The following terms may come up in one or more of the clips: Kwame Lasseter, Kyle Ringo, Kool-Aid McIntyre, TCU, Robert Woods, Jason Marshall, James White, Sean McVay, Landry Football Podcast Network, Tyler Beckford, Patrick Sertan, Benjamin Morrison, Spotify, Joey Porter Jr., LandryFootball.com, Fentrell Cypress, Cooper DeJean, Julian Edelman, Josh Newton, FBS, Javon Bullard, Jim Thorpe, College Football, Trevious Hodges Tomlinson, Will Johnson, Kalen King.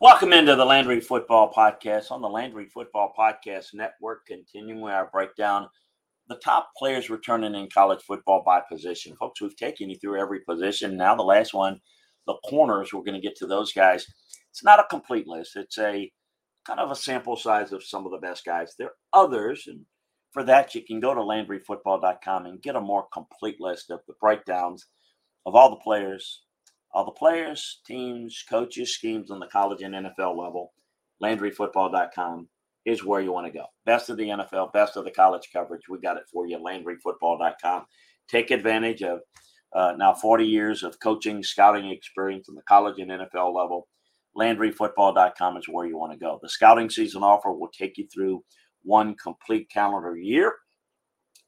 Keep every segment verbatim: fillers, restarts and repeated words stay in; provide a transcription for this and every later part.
Welcome into the Landry Football Podcast on the Landry Football Podcast Network, continuing our breakdown, the top players returning in college football by position. Folks, we've taken you through every position. Now the last one, the corners, we're going to get to those guys. It's not a complete list. It's a kind of a sample size of some of the best guys. There are others, and for that, you can go to landry football dot com and get a more complete list of the breakdowns of all the players, all the players, teams, coaches, schemes on the college and N F L level. landry football dot com is where you want to go. Best of the N F L, best of the college coverage. We got it for you, landry football dot com. Take advantage of uh, now forty years of coaching, scouting experience on the college and N F L level. landry football dot com is where you want to go. The scouting season offer will take you through one complete calendar year,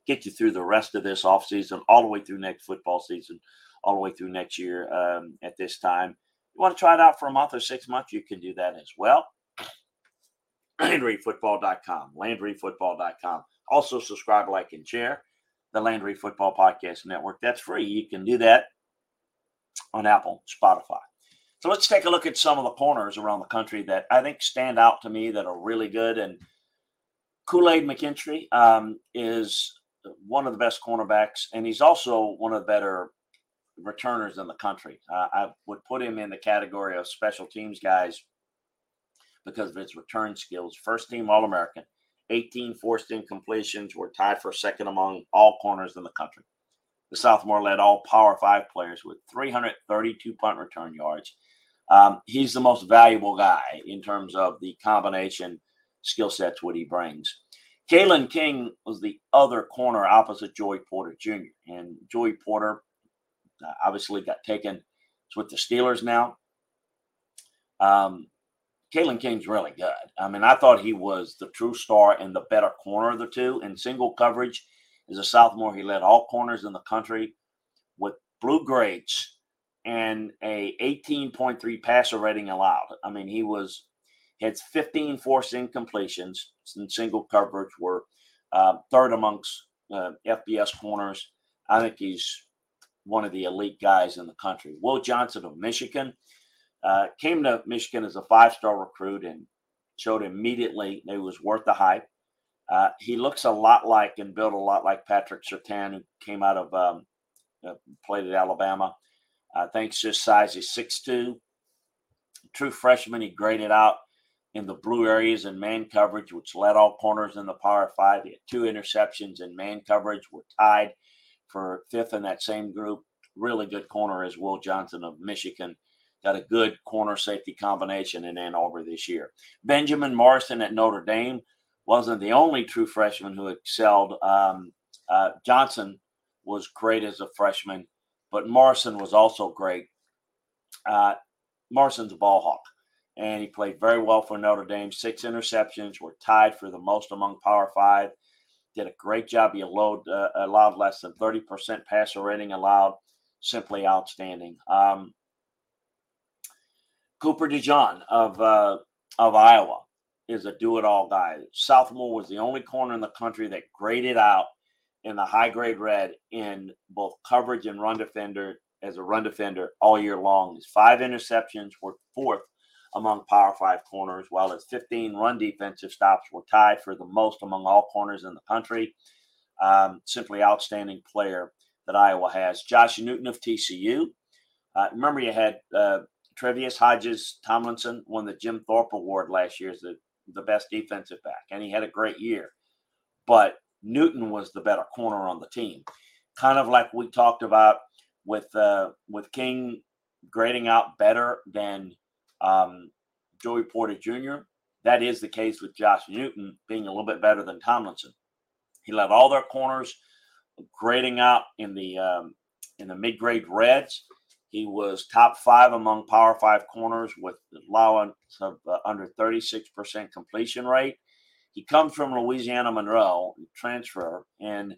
get you through the rest of this offseason, all the way through next football season, all the way through next year um, at this time. You want to try it out for a month or six months, you can do that as well. landry football dot com, landry football dot com. Also subscribe, like, and share the Landry Football Podcast Network. That's free. You can do that on Apple, Spotify. So let's take a look at some of the corners around the country that I think stand out to me that are really good. And Kool-Aid McIntyre um, is one of the best cornerbacks, and he's also one of the better returners in the country. Uh, I would put him in the category of special teams guys because of his return skills. First team All-American, eighteen forced incompletions, were tied for second among all corners in the country. The sophomore led all Power Five players with three hundred thirty-two punt return yards. Um, he's the most valuable guy in terms of the combination skill sets, what he brings. Kalen King was the other corner opposite Joey Porter Junior And Joey Porter uh, obviously got taken. It's with the Steelers now. Um, Kalen King's really good. I mean, I thought he was the true star and the better corner of the two. In single coverage as a sophomore, he led all corners in the country with blue grades and a eighteen point three passer rating allowed. I mean, he was... Had fifteen forced incompletions in single coverage, were uh, third amongst uh, F B S corners. I think he's one of the elite guys in the country. Will Johnson of Michigan uh, came to Michigan as a five-star recruit and showed immediately that he was worth the hype. Uh, he looks a lot like and built a lot like Patrick Sertan, who came out of um, uh, played at Alabama. Uh, thanks to his size, he's six two. True freshman, he graded out in the blue areas in man coverage, which led all corners in the Power Five. He had two interceptions in man coverage, were tied for fifth in that same group. Really good corner is Will Johnson of Michigan. Got a good corner safety combination in Ann Arbor this year. Benjamin Morrison at Notre Dame wasn't the only true freshman who excelled. Um, uh, Johnson was great as a freshman, but Morrison was also great. Uh, Morrison's a ball hawk. And he played very well for Notre Dame. Six interceptions, were tied for the most among Power Five. Did a great job. He allowed, uh, allowed less than thirty percent passer rating allowed. Simply outstanding. Um, Cooper DeJean of uh, of Iowa is a do-it-all guy. Sophomore was the only corner in the country that graded out in the high-grade red in both coverage and run defender as a run defender all year long. His five interceptions were fourth among Power Five corners, while his fifteen run defensive stops were tied for the most among all corners in the country. Um, simply outstanding player that Iowa has. Josh Newton of T C U. Uh, remember you had uh, Trevious Hodges Tomlinson won the Jim Thorpe Award last year as the, the best defensive back, and he had a great year. But Newton was the better corner on the team. Kind of like we talked about with uh, with King grading out better than Um, Joey Porter Junior That is the case with Josh Newton being a little bit better than Tomlinson. He led all their corners, grading out in the um, in the mid-grade reds. He was top five among Power Five corners with allowance of uh, under thirty-six percent completion rate. He comes from Louisiana Monroe, transfer, and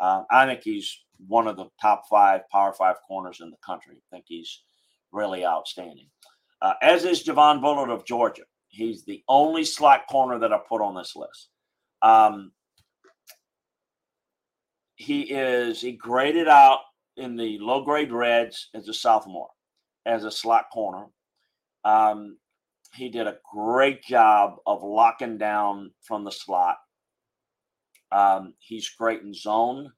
uh, I think he's one of the top five Power Five corners in the country. I think he's really outstanding. Uh, as is Javon Bullard of Georgia. He's the only slot corner that I put on this list. Um, he is he graded out in the low-grade reds as a sophomore, as a slot corner. Um, He did a great job of locking down from the slot. Um, he's great in zone,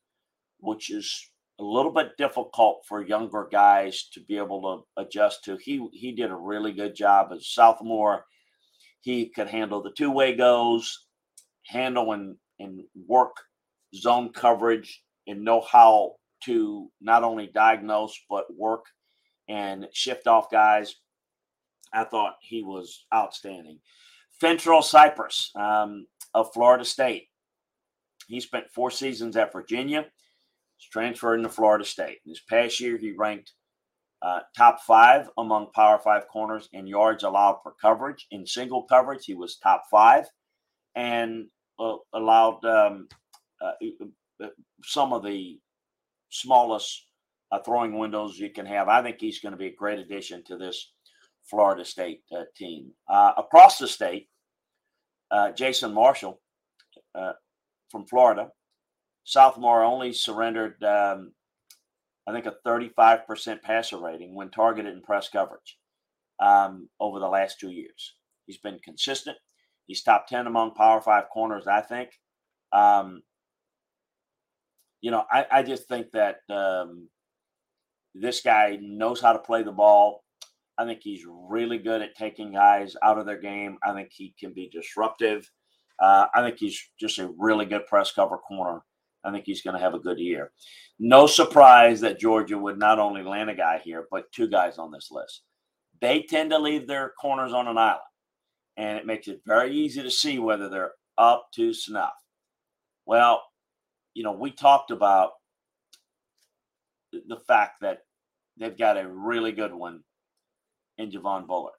which is a little bit difficult for younger guys to be able to adjust to. He he did a really good job as a sophomore. He could handle the two-way goes, handle and, and work zone coverage, and know how to not only diagnose but work and shift off guys. I thought he was outstanding. Fentrell Cypress um, of Florida State. He spent four seasons at Virginia. He's transferred into Florida State. This past year, he ranked uh, top five among Power Five corners in yards allowed per coverage. In single coverage, he was top five and uh, allowed um, uh, some of the smallest uh, throwing windows you can have. I think he's going to be a great addition to this Florida State uh, team. Uh, across the state, uh, Jason Marshall uh, from Florida, sophomore, only surrendered, um, I think, a thirty-five percent passer rating when targeted in press coverage um, over the last two years. He's been consistent. He's top ten among Power Five corners, I think. Um, you know, I, I just think that um, this guy knows how to play the ball. I think he's really good at taking guys out of their game. I think he can be disruptive. Uh, I think he's just a really good press cover corner. I think he's going to have a good year. No surprise that Georgia would not only land a guy here, but two guys on this list. They tend to leave their corners on an island, and it makes it very easy to see whether they're up to snuff. Well, you know, we talked about the fact that they've got a really good one in Javon Bullard.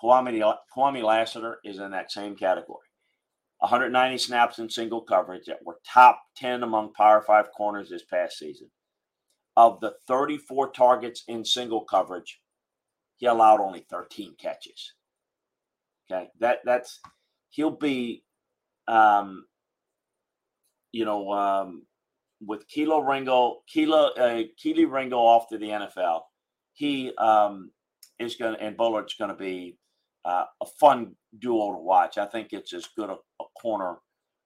Kwame Lasseter is in that same category. one hundred ninety snaps in single coverage that were top ten among Power Five corners this past season. Of the thirty-four targets in single coverage, he allowed only thirteen catches. Okay, that that's he'll be, um, you know, um, with Kyle Ringo, Kyle uh, Kyle Ringo off to the N F L. He um, is going and Bullard's going to be uh, a fun duo to watch. I think it's as good a, a corner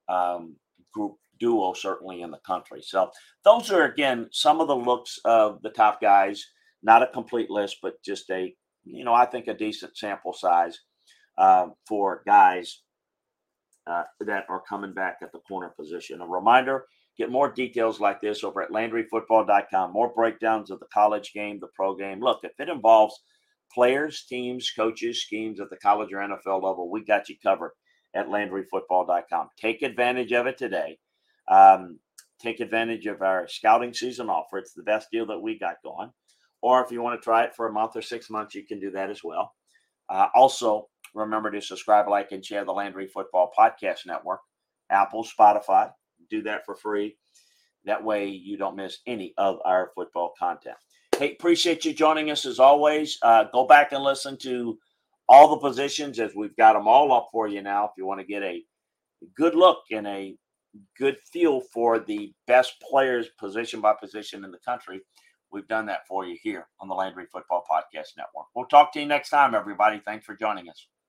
um, group duo certainly in the country. So those are again some of the looks of the top guys. Not a complete list, but just a you know I think a decent sample size uh, for guys uh, that are coming back at the corner position. A reminder. Get more details like this over at landry football dot com. More breakdowns of the college game, the pro game. Look, if it involves players, teams, coaches, schemes at the college or N F L level, we got you covered at landry football dot com. Take advantage of it today. Um, take advantage of our scouting season offer. It's the best deal that we got going. Or if you want to try it for a month or six months, you can do that as well. Uh, also, remember to subscribe, like, and share the Landry Football Podcast Network, Apple, Spotify. Do that for free. That way you don't miss any of our football content. Hey, appreciate you joining us as always. Uh, go back and listen to all the positions as we've got them all up for you now. If you want to get a good look and a good feel for the best players position by position in the country, we've done that for you here on the Landry Football Podcast Network. We'll talk to you next time, everybody. Thanks for joining us.